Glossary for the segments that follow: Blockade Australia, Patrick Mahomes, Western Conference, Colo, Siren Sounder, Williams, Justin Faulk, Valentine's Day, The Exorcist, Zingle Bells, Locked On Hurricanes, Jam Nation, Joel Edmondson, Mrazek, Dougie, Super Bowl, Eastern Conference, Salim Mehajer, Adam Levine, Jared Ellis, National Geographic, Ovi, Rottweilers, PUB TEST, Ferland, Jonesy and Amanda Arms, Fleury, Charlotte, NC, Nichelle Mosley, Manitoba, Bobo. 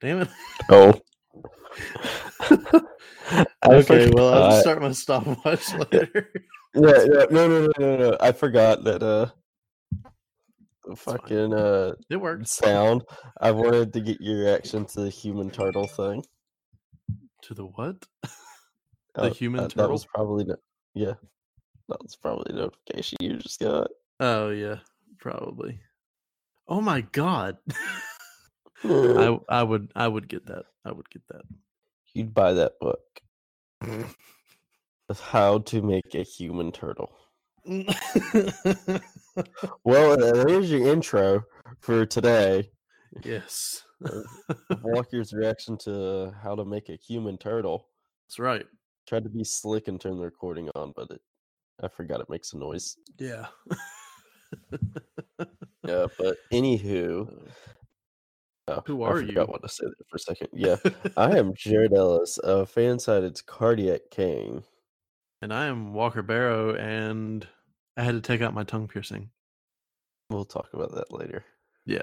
Damn it. Oh. Okay, well, I'll just start my stopwatch later. Yeah, no. I forgot that it worked. Sound. I wanted to get your reaction to the human turtle thing. To the what? The human turtle? That was probably a notification you just got. Oh yeah, probably. Oh my god. I would get that. I would get that. You'd buy that book. How to Make a Human Turtle. Well, there's your intro for today. Yes. Walker's reaction to how to make a human turtle. That's right. Tried to be slick and turn the recording on, but I forgot it makes a noise. Yeah. Yeah, but anywho. Who are you? I forgot what to say there for a second. Yeah. I am Jared Ellis, Fansided's Cardiac King. And I am Walker Barrow, and I had to take out my tongue piercing. We'll talk about that later. Yeah.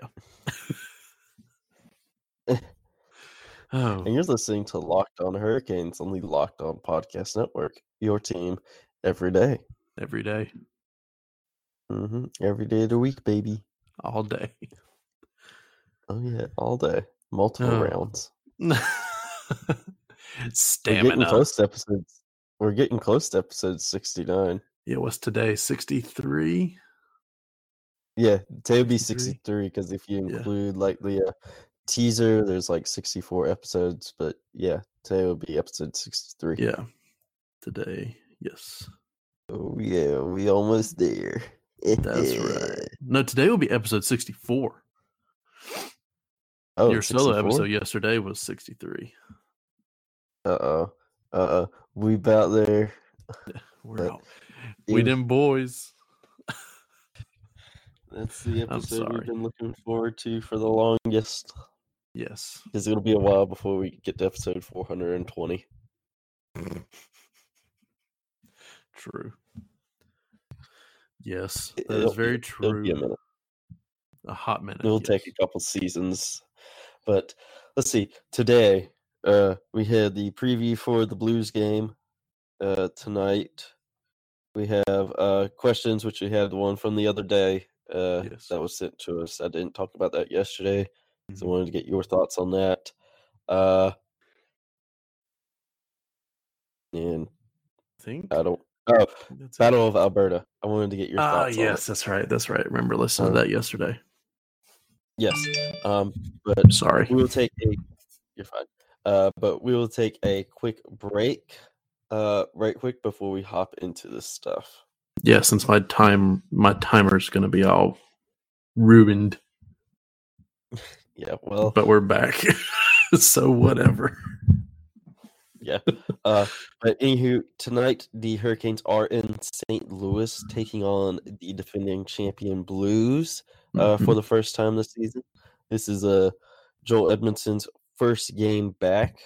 Oh. And you're listening to Locked On Hurricanes on the Locked On Podcast Network. Your team every day. Every day. Mm-hmm. Every day of the week, baby. All day. Oh, yeah, all day. Multiple rounds. Stamina. We're getting close to episode 69. Yeah, what's today? 63? Yeah, today would be 63, because if you include the teaser, there's 64 episodes. But, yeah, today would be episode 63. Yeah, today, yes. Oh, yeah, we almost there. That's right. No, today will be episode 64. Oh, your 64? Solo episode yesterday was 63. Uh-oh. We about there. We're out. We them boys. That's the episode we've been looking forward to for the longest. Yes. Because it'll be a while before we get to episode 420. True. Yes, that is very true. It'll be a minute. A hot minute. It'll take a couple seasons. But let's see. Today, we had the preview for the Blues game. Tonight, we have questions, which we had the one from the other day that was sent to us. I didn't talk about that yesterday, so I wanted to get your thoughts on that. And I think Battle of Alberta. I wanted to get your thoughts on it. That's right. That's right. I remember listening to that yesterday. Yes, but sorry. You're fine. But we will take a quick break, right quick before we hop into this stuff. Yeah, since my timer's going to be all ruined. Yeah, well, but we're back, so whatever. Yeah, but anywho, tonight the Hurricanes are in St. Louis taking on the defending champion Blues. For the first time this season. This is Joel Edmondson's first game back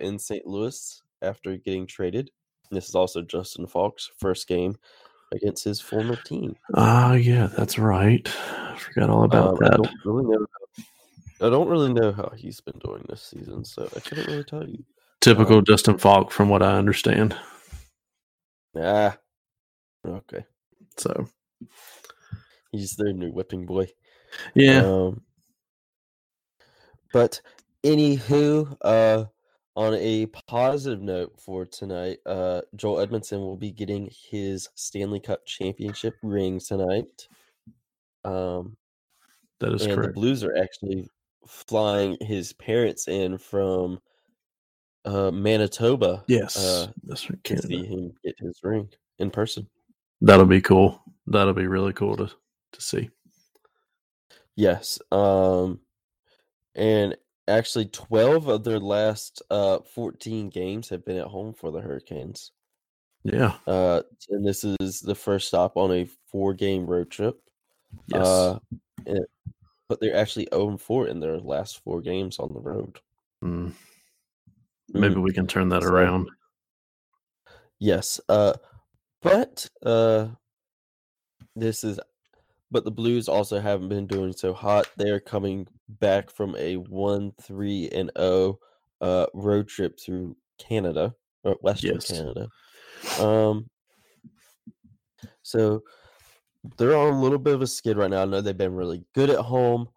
in St. Louis after getting traded. And this is also Justin Faulk's first game against his former team. Yeah, that's right. I forgot all about that. I don't really know how he's been doing this season, so I couldn't really tell you. Typical Justin Faulk, from what I understand. Yeah. Okay. So... he's their new whipping boy. Yeah. But anywho, on a positive note for tonight, Joel Edmondson will be getting his Stanley Cup championship ring tonight. That is correct. The Blues are actually flying his parents in from Manitoba. Yes. That's right. To see him get his ring in person. That'll be cool. That'll be really cool to see. Yes. And actually 12 of their last 14 games have been at home for the Hurricanes. Yeah. And this is the first stop on a 4-game road trip. Yes. But they're actually 0-4 in their last 4 games on the road. Mm. Maybe we can turn that around. Yes. But this is But the Blues also haven't been doing so hot. They are coming back from a 1-3-0 road trip through Canada, or Western Canada. So they're on a little bit of a skid right now. I know they've been really good at home,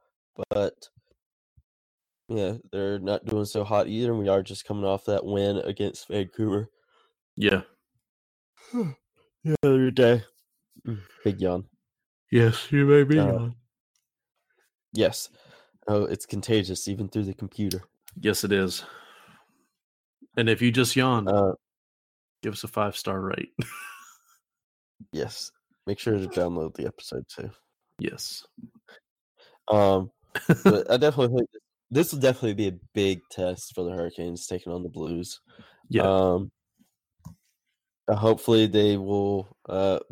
but yeah, they're not doing so hot either. We are just coming off that win against Vancouver. Yeah. The other day. Big yawn. Yes, you may be on. Yes. Oh, it's contagious, even through the computer. Yes, it is. And if you just yawn, give us a 5-star rate. Yes. Make sure to download the episode, too. Yes. But I definitely think this will definitely be a big test for the Hurricanes taking on the Blues. Yeah. Hopefully they will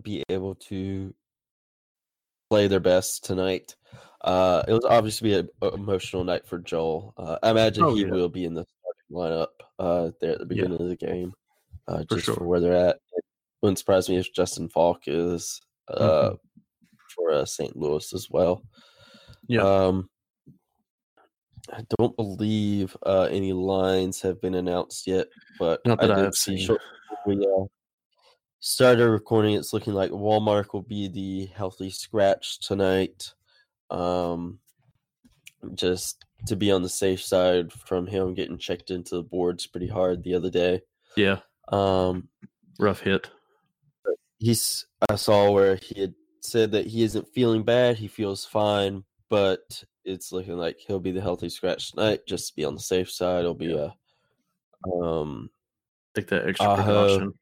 be able to play their best tonight. It was obviously an emotional night for Joel. I imagine he will be in the starting lineup there at the beginning of the game, for where they're at. It wouldn't surprise me if Justin Faulk is for St. Louis as well. Yeah. I don't believe any lines have been announced yet, but I have seen. We started recording. It's looking like Walmart will be the healthy scratch tonight, just to be on the safe side from him getting checked into the boards pretty hard the other day. Yeah, rough hit. I saw where he had said that he isn't feeling bad. He feels fine, but it's looking like he'll be the healthy scratch tonight, just to be on the safe side. It'll be take that extra precaution.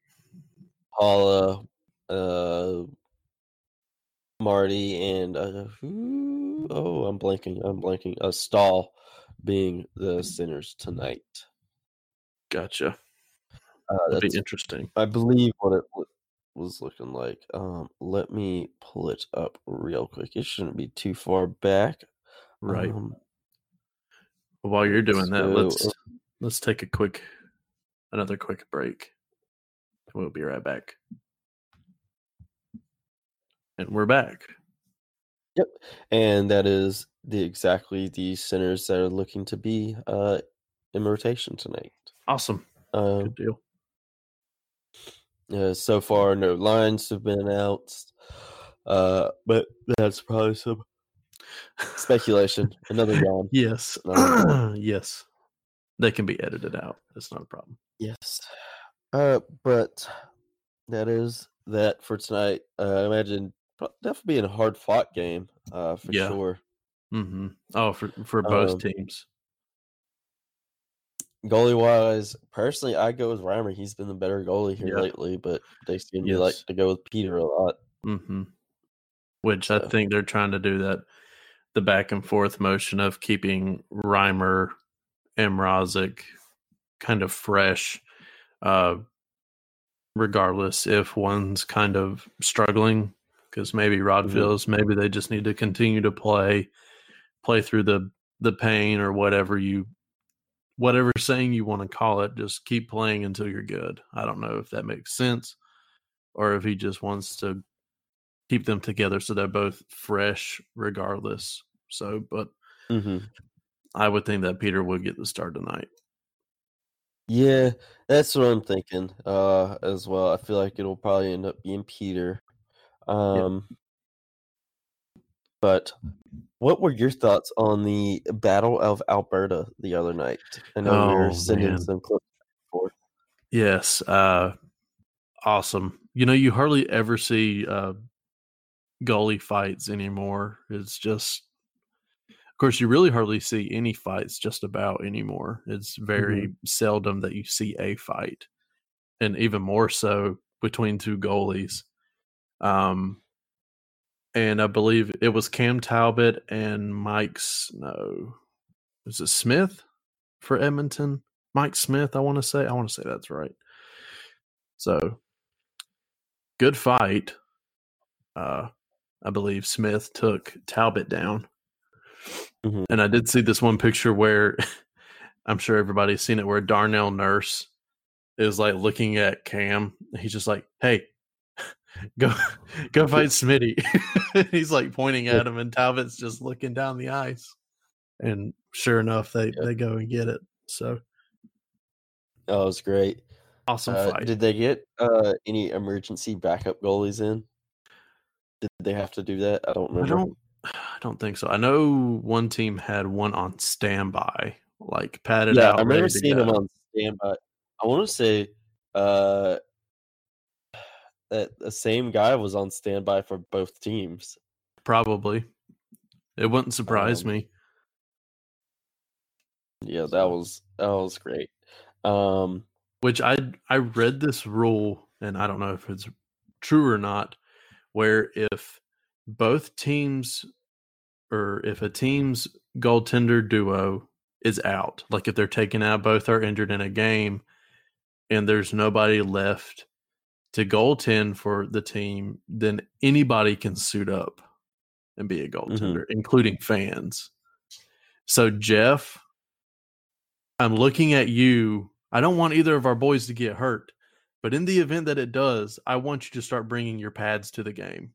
Paula, Marty, and I'm blanking. Stahl being the sinners tonight. Gotcha. That'd be interesting. I believe what it was looking like. Let me pull it up real quick. It shouldn't be too far back. Right. While you're doing that, let's take another quick break. We'll be right back. And we're back. Yep. And that is exactly the centers that are looking to be in rotation tonight. Awesome. Good deal. So far, no lines have been announced. But that's probably some speculation. Another yawn. Yes. Yes. They can be edited out. That's not a problem. Yes. But that is that for tonight. I imagine definitely being a hard-fought game for sure. Mm-hmm. Oh, for both teams. Goalie-wise, personally, I go with Rymer. He's been the better goalie here lately, but they seem to like to go with Peter a lot. Mm-hmm. Which I think they're trying to do that, the back-and-forth motion of keeping Rymer and Mrazek kind of fresh, regardless if one's kind of struggling, because maybe Rod feels maybe they just need to continue to play through the pain or whatever saying you want to call it. Just keep playing until you're good. I don't know if that makes sense or if he just wants to keep them together so they're both fresh regardless. So, but I would think that Peter would get the start tonight. Yeah, that's what I'm thinking as well. I feel like it'll probably end up being Peter. But what were your thoughts on the Battle of Alberta the other night? I know we were sending some clips before. Yes, awesome. You know, you hardly ever see goalie fights anymore. It's just... Of course, you really hardly see any fights just about anymore. It's very seldom that you see a fight, and even more so between two goalies. And I believe it was Cam Talbot and Smith for Edmonton? Mike Smith, I want to say that's right. So, good fight. I believe Smith took Talbot down. Mm-hmm. And I did see this one picture where I'm sure everybody's seen it, where Darnell Nurse is like looking at Cam. He's just like, "Hey, Go fight Smitty. He's like pointing at him, and Talbot's just looking down the ice. And sure enough, they go and get it. So, oh, it was great. Awesome fight. Did they get any emergency backup goalies in? Did they have to do that? I don't remember. I don't think so. I know one team had one on standby, like padded out. I remember seeing him on standby. I want to say that the same guy was on standby for both teams. Probably. It wouldn't surprise me. Yeah, that was great. Which I read this rule, and I don't know if it's true or not, where if both teams or if a team's goaltender duo is out, like if they're taken out, both are injured in a game, and there's nobody left to goaltend for the team, then anybody can suit up and be a goaltender, including fans. So, Jeff, I'm looking at you. I don't want either of our boys to get hurt, but in the event that it does, I want you to start bringing your pads to the game,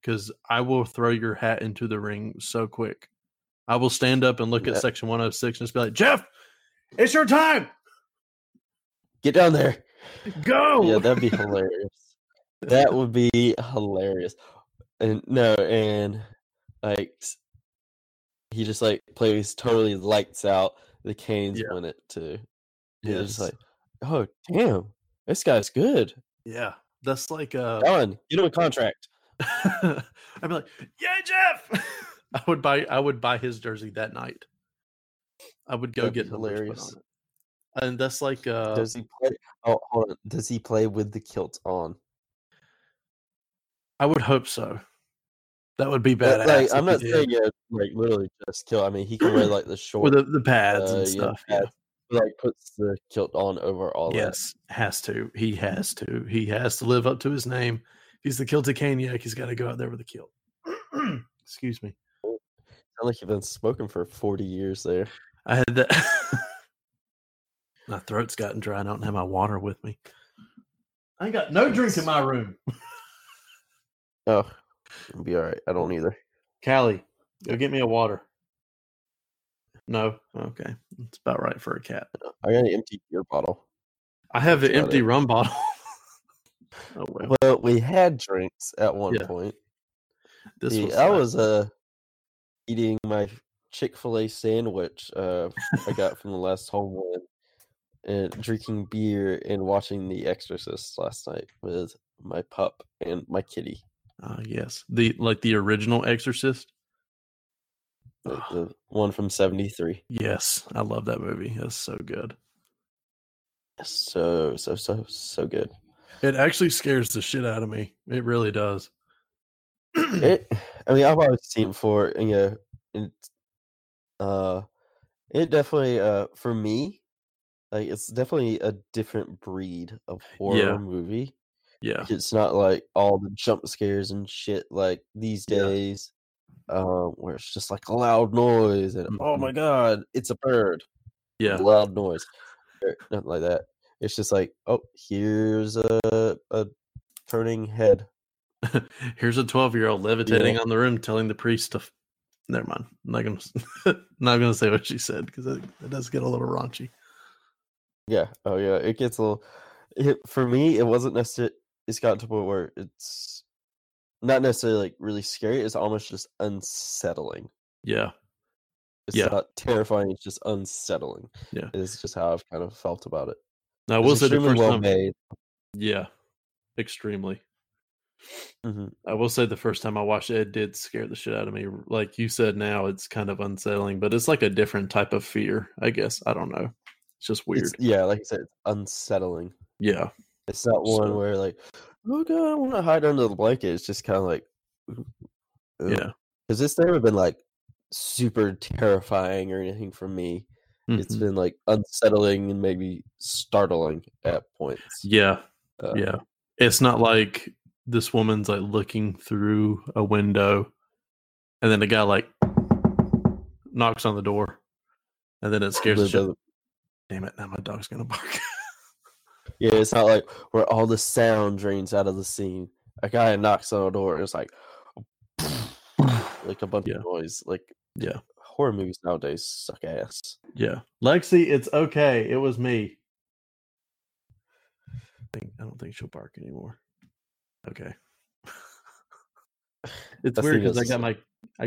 because I will throw your hat into the ring so quick. I will stand up and look at Section 106 and just be like, Jeff, it's your time. Get down there. Go. Yeah, that'd be hilarious. That would be hilarious. And he just plays totally lights out. The Canes win it too. Yeah, it's like, oh damn, this guy's good. Yeah, that's like Alan, get him a contract. I'd be like, yeah, Jeff. I would buy his jersey that night. I would go get hilarious. And that's like does he play? Oh, hold on. Does he play with the kilt on? I would hope so. That would be badass. Like, I'm not saying literally just kilt. I mean, he can wear the short with the pads and stuff. You know, pads. Yeah. Puts the kilt on over all. Yes, that. Has to. He has to. He has to live up to his name. He's the Kilted Caniac. He's got to go out there with a kilt. Excuse me. Sound like you've been smoking for 40 years there. I had that. My throat's gotten dry. I don't have my water with me. I ain't got no drink in my room. Oh, it'll be all right. I don't either. Callie, go get me a water. No? Okay. It's about right for a cat. I got an empty beer bottle. I have an empty rum bottle. Oh, well, we had drinks at one point. I was eating my Chick-fil-A sandwich I got from the last home win. And drinking beer and watching The Exorcist last night with my pup and my kitty. Yes, the original Exorcist, the one from '73. Yes, I love that movie. That's so good. So good. It actually scares the shit out of me. It really does. I've always seen it before, and it definitely for me. Like, it's definitely a different breed of horror movie. Yeah. It's not like all the jump scares and shit like these days where it's just like a loud noise and, oh my God, it's a bird. Yeah. Loud noise. Nothing like that. It's just like, oh, here's a turning head. Here's a 12-year-old levitating on the room telling the priest to... Never mind. I'm not going to say what she said because it does get a little raunchy. Yeah. Oh, yeah. It gets a little. For me, it wasn't necessarily. It's gotten to a point where it's not necessarily really scary. It's almost just unsettling. Yeah. It's not terrifying. It's just unsettling. Yeah. It's just how I've kind of felt about it. Now, I will say the first time. Made. Yeah. Extremely. Mm-hmm. I will say the first time I watched it did scare the shit out of me. Like you said, now it's kind of unsettling, but it's like a different type of fear, I guess. I don't know. It's just weird. Like I said, it's unsettling. Yeah. It's not one where oh God, I want to hide under the blanket. It's just kind of like, ugh. Yeah. Because it's never been super terrifying or anything for me. Mm-hmm. It's been unsettling and maybe startling at points. Yeah. It's not like this woman's looking through a window and then a guy knocks on the door and then it scares the shit. Damn it, now my dog's going to bark. It's not where all the sound drains out of the scene. a guy knocks on a door and it's like a bunch of noise. Horror movies nowadays suck ass. Yeah. Lexi, it's okay. It was me. I don't think she'll bark anymore. Okay. It's that's weird because I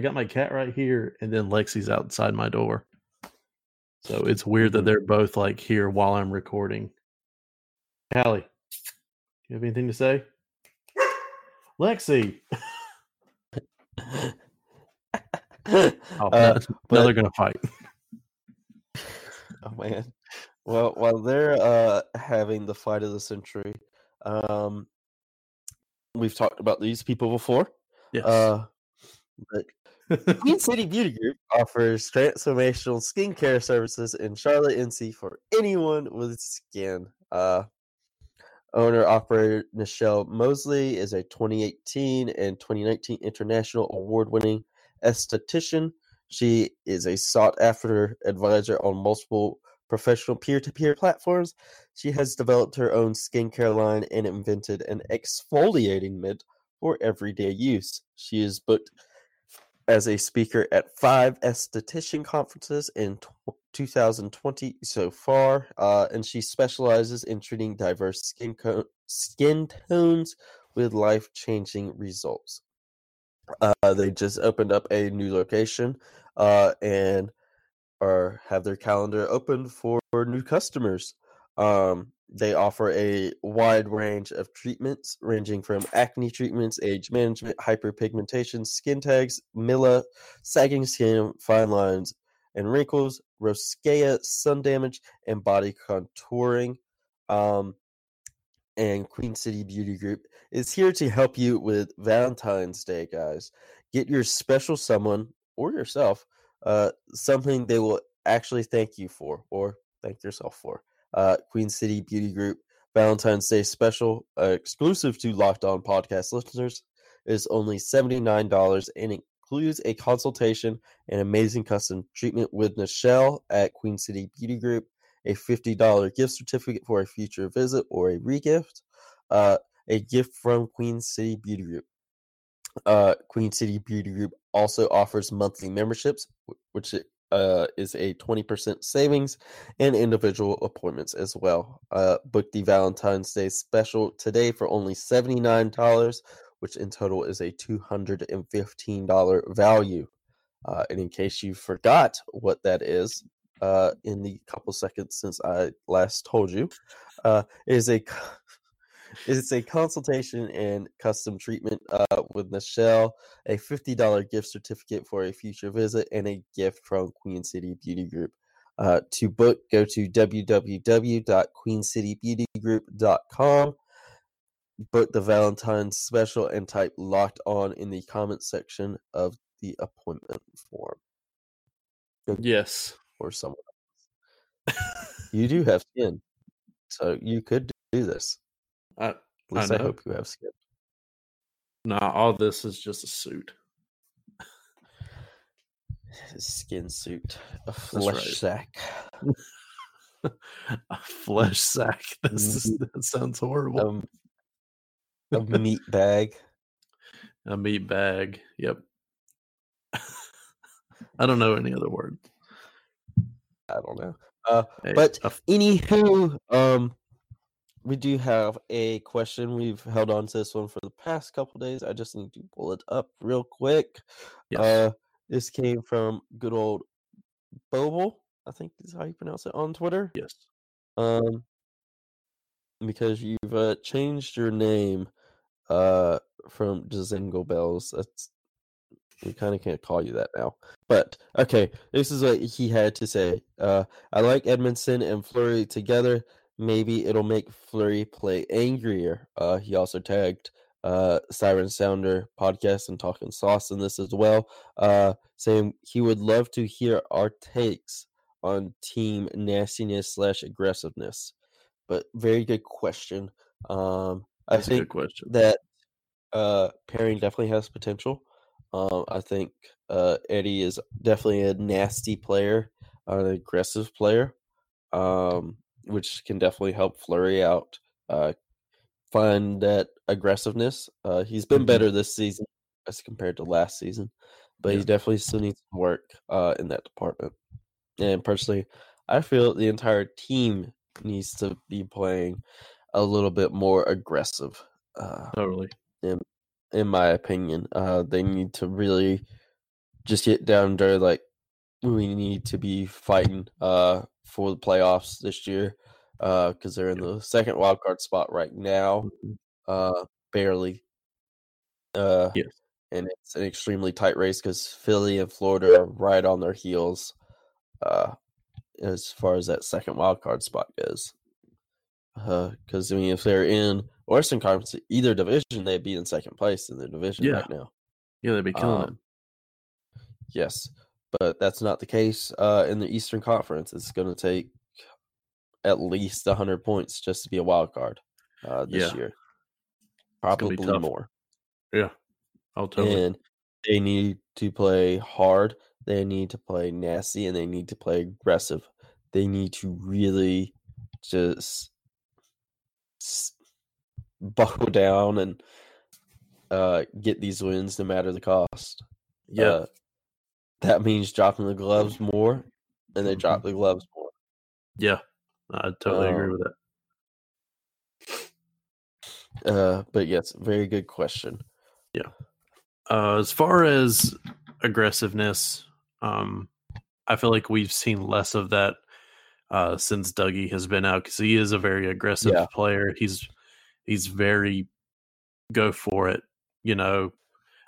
got my cat right here and then Lexi's outside my door. So it's weird that they're both like here while I'm recording. Callie, do you have anything to say? Lexi. Now they're gonna fight. Oh man. Well, while they're having the fight of the century, we've talked about these people before. Yes. But Queen City Beauty Group offers transformational skincare services in Charlotte, NC for anyone with skin. Owner-operator Nichelle Mosley is a 2018 and 2019 international award-winning esthetician. She is a sought-after advisor on multiple professional peer-to-peer platforms. She has developed her own skincare line and invented an exfoliating mint for everyday use. She is booked as a speaker at 5 esthetician conferences in 2020 so far, and she specializes in treating diverse skin tones with life-changing results. They just opened up a new location and have their calendar open for new customers. They offer a wide range of treatments, ranging from acne treatments, age management, hyperpigmentation, skin tags, Mila, sagging skin, fine lines and wrinkles, rosacea, sun damage, and body contouring. And Queen City Beauty Group is here to help you with Valentine's Day, guys. Get your special someone or yourself something they will actually thank you for or thank yourself for. Queen City Beauty Group Valentine's Day special, exclusive to Locked On podcast listeners, is only $79 and includes a consultation and amazing custom treatment with Nichelle at Queen City Beauty Group, a $50 gift certificate for a future visit or a regift, a gift from Queen City Beauty Group. Queen City Beauty Group also offers monthly memberships, which is a 20% savings and individual appointments as well. Book the Valentine's Day special today for only $79, which in total is a $215 value. And in case you forgot what that is, in the couple seconds since I last told you, it's a consultation and custom treatment with Nichelle, a $50 gift certificate for a future visit, and a gift from Queen City Beauty Group. To book, go to www.queencitybeautygroup.com, book the Valentine's special, and type Locked On in the comment section of the appointment form. Yes. Or someone else. You do have skin, so you could do this. At least I hope you have skin. Nah, all this is just a suit. His skin suit. A flesh sack. A flesh sack. That sounds horrible. A meat bag. A meat bag. Yep. I don't know any other word. I don't know. Anywho, we do have a question. We've held on to this one for the past couple days. I just need to pull it up real quick. Yes. This came from good old Bobo, I think is how you pronounce it on Twitter. Yes. Because you've changed your name from Zingle Bells. We kind of can't call you that now. But, okay, this is what he had to say. I like Edmondson and Fleury together. Maybe it'll make Fleury play angrier. He also tagged Siren Sounder podcast and Talking Sauce in this as well, saying he would love to hear our takes on team nastiness / aggressiveness. But very good question. I think that pairing definitely has potential. I think Eddie is definitely a nasty player, an aggressive player. Which can definitely help Fleury out. find that aggressiveness. He's been better this season as compared to last season, but he definitely still needs some work in that department. And personally, I feel the entire team needs to be playing a little bit more aggressive. Totally. In my opinion, they need to really just get down there. Like, we need to be fighting for the playoffs this year because they're in the second wildcard spot right now, barely. And it's an extremely tight race because Philly and Florida are right on their heels as far as that second wildcard spot goes. Because, I mean, if they're in Western Conference, either division, they'd be in second place in the division right now. Yeah, they'd be killing it. Yes, but that's not the case in the Eastern Conference. It's going to take at least 100 points just to be a wild card this year. Probably more. Yeah, I'll tell you. And they need to play hard. They need to play nasty, and they need to play aggressive. They need to really just buckle down and get these wins no matter the cost. Yeah. That means dropping the gloves more, and they drop the gloves more. Yeah, I totally agree with that. But yes, very good question. Yeah. As far as aggressiveness, I feel like we've seen less of that since Dougie has been out, because he is a very aggressive player. He's very go for it. You know,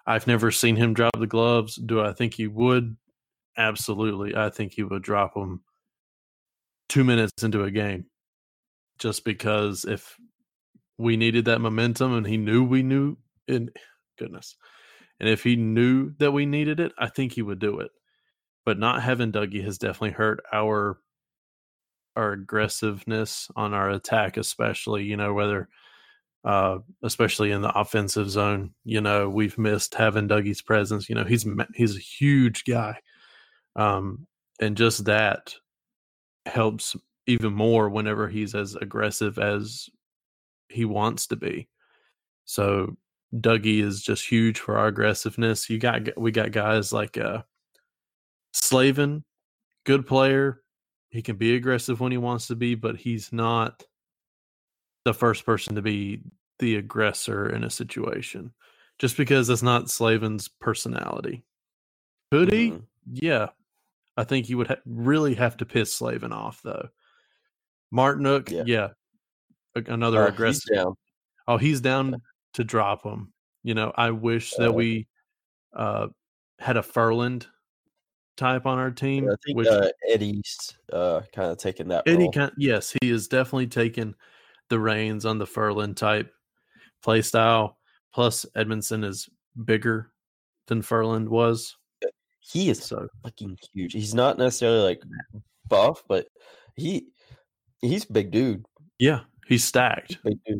I've never seen him drop the gloves. Do I think he would? Absolutely. I think he would drop them 2 minutes into a game, just because if we needed that momentum and he knew we knew, and goodness, and if he knew that we needed it, I think he would do it. But not having Dougie has definitely hurt our aggressiveness on our attack, especially, you know, whether especially in the offensive zone. You know, we've missed having Dougie's presence. You know, he's a huge guy, and just that helps even more whenever he's as aggressive as he wants to be. So Dougie is just huge for our aggressiveness. We got guys like Slavin, good player. He can be aggressive when he wants to be, but he's not the first person to be the aggressor in a situation, just because that's not Slavin's personality. Could he? Yeah. I think he would really have to piss Slavin off, though. Martinuk, another aggressive. He's down to drop him. You know, I wish that we had a Ferland type on our team. I think Eddie's kind of taking that role. Yes, he is definitely taking the reins on the Ferland type play style. Plus, Edmondson is bigger than Ferland was. He is so fucking huge. He's not necessarily like buff, but he's a big dude. Yeah, he's stacked. Big dude.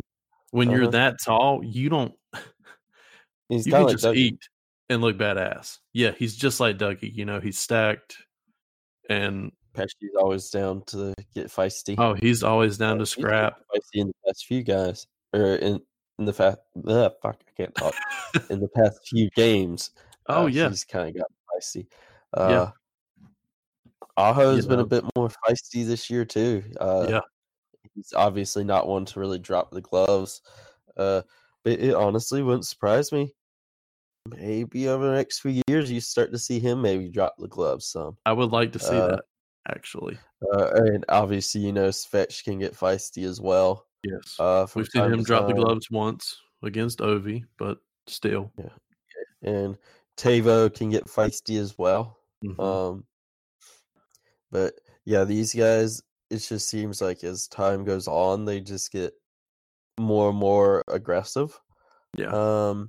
When you're that tall, you don't. He's you can just Dougie. Eat. And look badass. Yeah, he's just like Dougie. You know, he's stacked. And Pesci's always down to get feisty. Oh, he's always down to scrap. Feisty in the past few guys. Or in the past few games. He's kind of got feisty. Aho's been a bit more feisty this year, too. He's obviously not one to really drop the gloves. But it honestly wouldn't surprise me. Maybe over the next few years, you start to see him maybe drop the gloves some. I would like to see that, actually. And obviously, you know, Svetch can get feisty as well. Yes. We've seen him drop the gloves once against Ovi, but still. Yeah. And Tavo can get feisty as well. Mm-hmm. But, yeah, these guys, it just seems like as time goes on, they just get more and more aggressive. Yeah.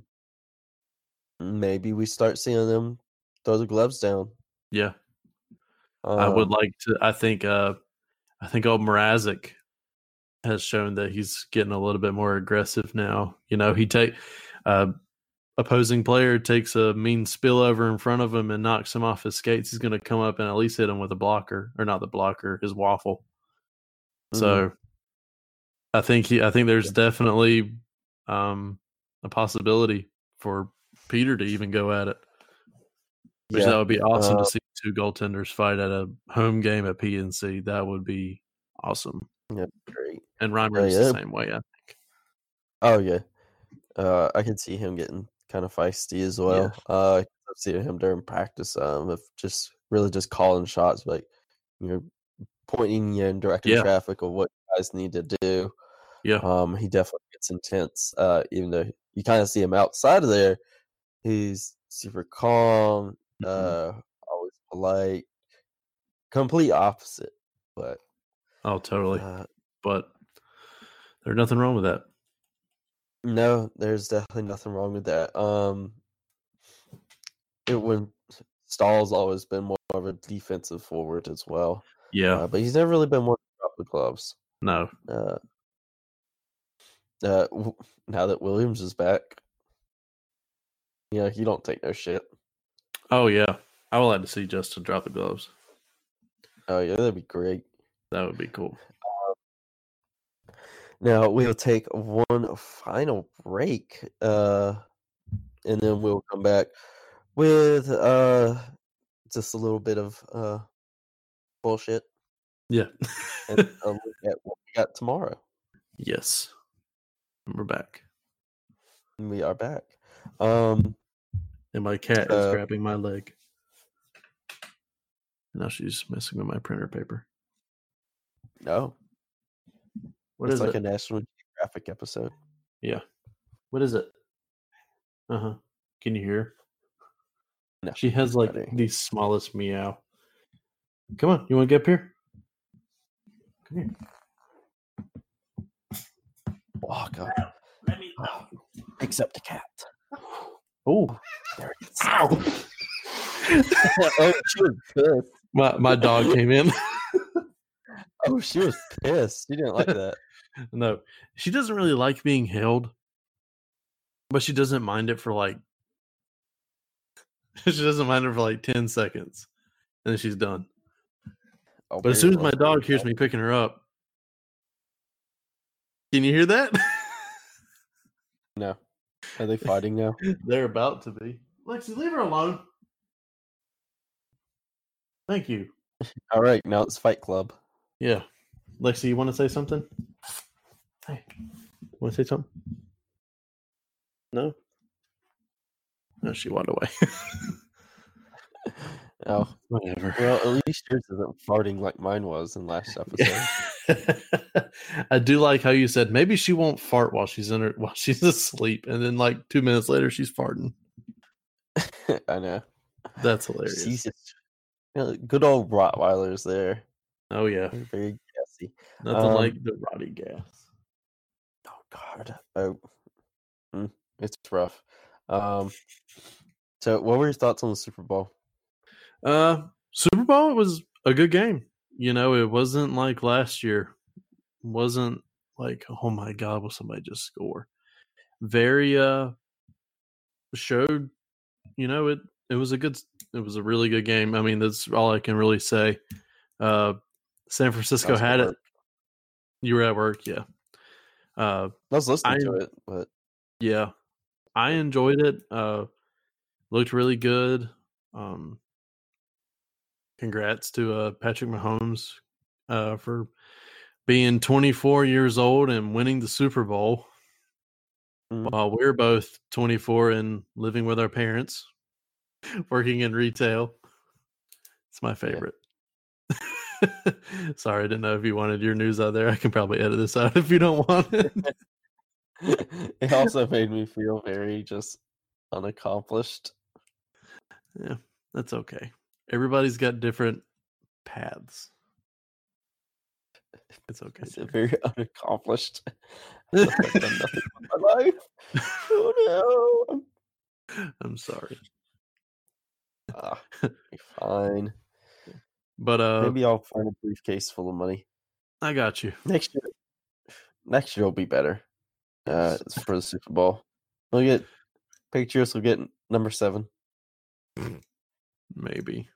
Maybe we start seeing them throw the gloves down. Yeah. I would like to. I think old Mrazek has shown that he's getting a little bit more aggressive now. You know, he opposing player takes a mean spillover in front of him and knocks him off his skates. He's going to come up and at least hit him with a blocker, or not the blocker, his waffle. Mm-hmm. So I think there's definitely a possibility for Peter to even go at it. Which that would be awesome to see two goaltenders fight at a home game at PNC. That would be awesome. Yeah, great. And Rymer is the same way, I think. Oh, yeah. I can see him getting kind of feisty as well. Yeah. I've seen him during practice of just really just calling shots, like, you know, pointing you in directed traffic of what you guys need to do. Yeah. He definitely gets intense. Even though you kind of see him outside of there, he's super calm, always polite, complete opposite. But totally. But there's nothing wrong with that. No, there's definitely nothing wrong with that. Stahl's always been more of a defensive forward as well. Yeah, but he's never really been one to drop the gloves. No. Now that Williams is back, he don't take no shit. Oh yeah, I would like to see Justin drop the gloves. Oh yeah, that'd be great. That would be cool. Now we'll take one final break, and then we'll come back with just a little bit of bullshit. Yeah. And look at what we got tomorrow. Yes. We're back. We are back. And my cat is grabbing my leg. Now she's messing with my printer paper. No. What it's is like it? A National Geographic episode. Yeah. What is it? Uh-huh. Can you hear? No. She has like the smallest meow. Come on. You want to get up here? Come here. Walk up. Let me out. Picks up the cat. Oh. There it is. Ow. Oh, she was pissed. My dog came in. Oh, she was pissed. She didn't like that. No. She doesn't really like being held, but she doesn't mind it for like 10 seconds. And then she's done. Oh, but as soon as my dog hears me picking her up, can you hear that? No. Are they fighting now? They're about to be. Lexi, leave her alone. Thank you. All right, now it's Fight Club. Yeah. Lexi, you want to say something? Hey. Want to say something? No? No, she walked away. Oh, whatever. Well, at least yours isn't farting like mine was in last episode. I do like how you said maybe she won't fart while she's asleep, and then like 2 minutes later she's farting. I know. That's hilarious. Good old Rottweilers there. Oh yeah, very gassy. Nothing like the Roddy gas. Oh God, it's rough. So what were your thoughts on the Super Bowl? Super Bowl was a good game. You know, it wasn't like last year. It wasn't like, oh my God, will somebody just score? Very showed. You know, it was a really good game. I mean, that's all I can really say. San Francisco had it. You were at work, yeah. I was listening to it, but yeah, I enjoyed it. Looked really good. Congrats to Patrick Mahomes for being 24 years old and winning the Super Bowl. While we're both 24 and living with our parents, working in retail. It's my favorite. Yeah. Sorry, I didn't know if you wanted your news out there. I can probably edit this out if you don't want it. It also made me feel very just unaccomplished. Yeah, that's okay. Everybody's got different paths. It's okay. It's very unaccomplished. I've done nothing with my life. Oh no. I'm sorry. Fine. But maybe I'll find a briefcase full of money. I got you. Next year will be better. It's for the Super Bowl. We'll get pictures. We'll get number 7. Maybe.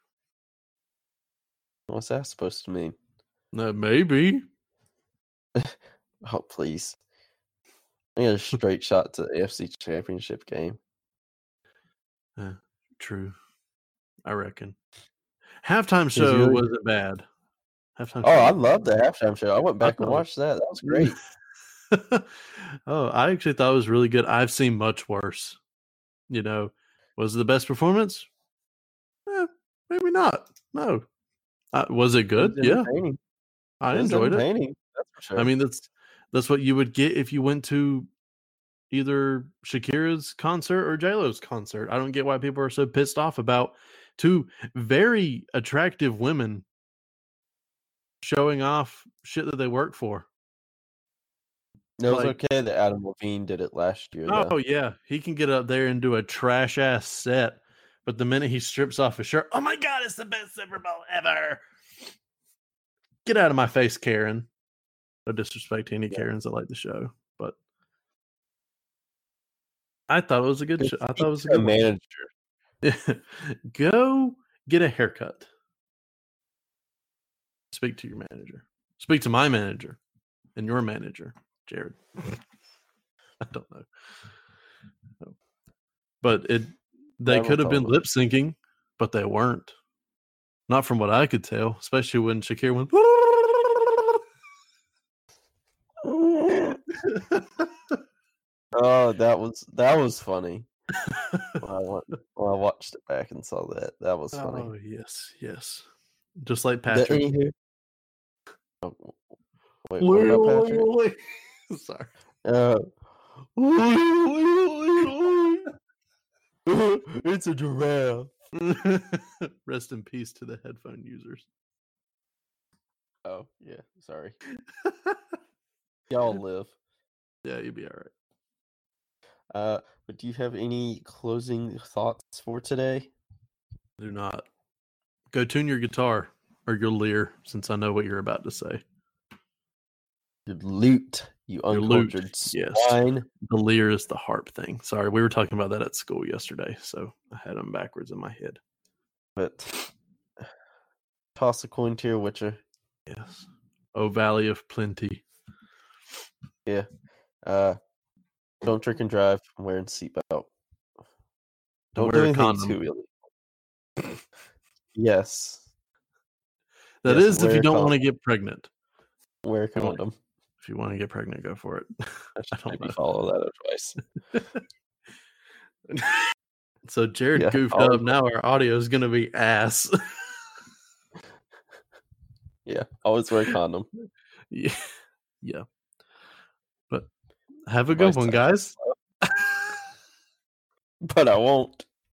What's that supposed to mean? Maybe. Oh please. I think a straight shot to the AFC Championship game. True. I reckon. Halftime show wasn't bad. I loved the halftime show. I went back and watched that. That was great. I actually thought it was really good. I've seen much worse. You know, was it the best performance? Maybe not. No. Was it good? Yeah. I enjoyed it. That's for sure. I mean, that's what you would get if you went to either Shakira's concert or J-Lo's concert. I don't get why people are so pissed off about two very attractive women showing off shit that they work for. No, like, it's okay that Adam Levine did it last year. Oh, yeah. He can get up there and do a trash-ass set, but the minute he strips off his shirt, oh, my God, it's the best Super Bowl ever. Get out of my face, Karen. No disrespect to any Karens that like the show, but I thought it was a good show. I thought it was a good manager. Go get a haircut. Speak to your manager. Speak to my manager and your manager, Jared. I don't know. No. But they could have been lip syncing, but they weren't. Not from what I could tell, especially when Shakira went. Oh, that was funny. When I watched it back and saw that. That was funny. Oh, yes. Just like Patrick. Wait, sorry. It's a giraffe. Rest in peace to the headphone users. Oh, yeah. Sorry. Y'all live. Yeah, you'll be all right. But do you have any closing thoughts for today? Do not. Go tune your guitar or your lyre, since I know what you're about to say. Your lute, you uncultured swine. Yes. The lyre is the harp thing. Sorry, we were talking about that at school yesterday, so I had them backwards in my head. But toss a coin to your witcher. Yes. O Valley of Plenty. Yeah. Don't drink and drive. I'm wearing seatbelt. Don't wear a condom. Yes. That is if you don't want to get pregnant. Wear a condom. If you want to get pregnant, go for it. I don't follow that advice. So Jared goofed up. Now our audio is going to be ass. Yeah. Always wear a condom. Yeah. Yeah. But have a good one, guys. But I won't.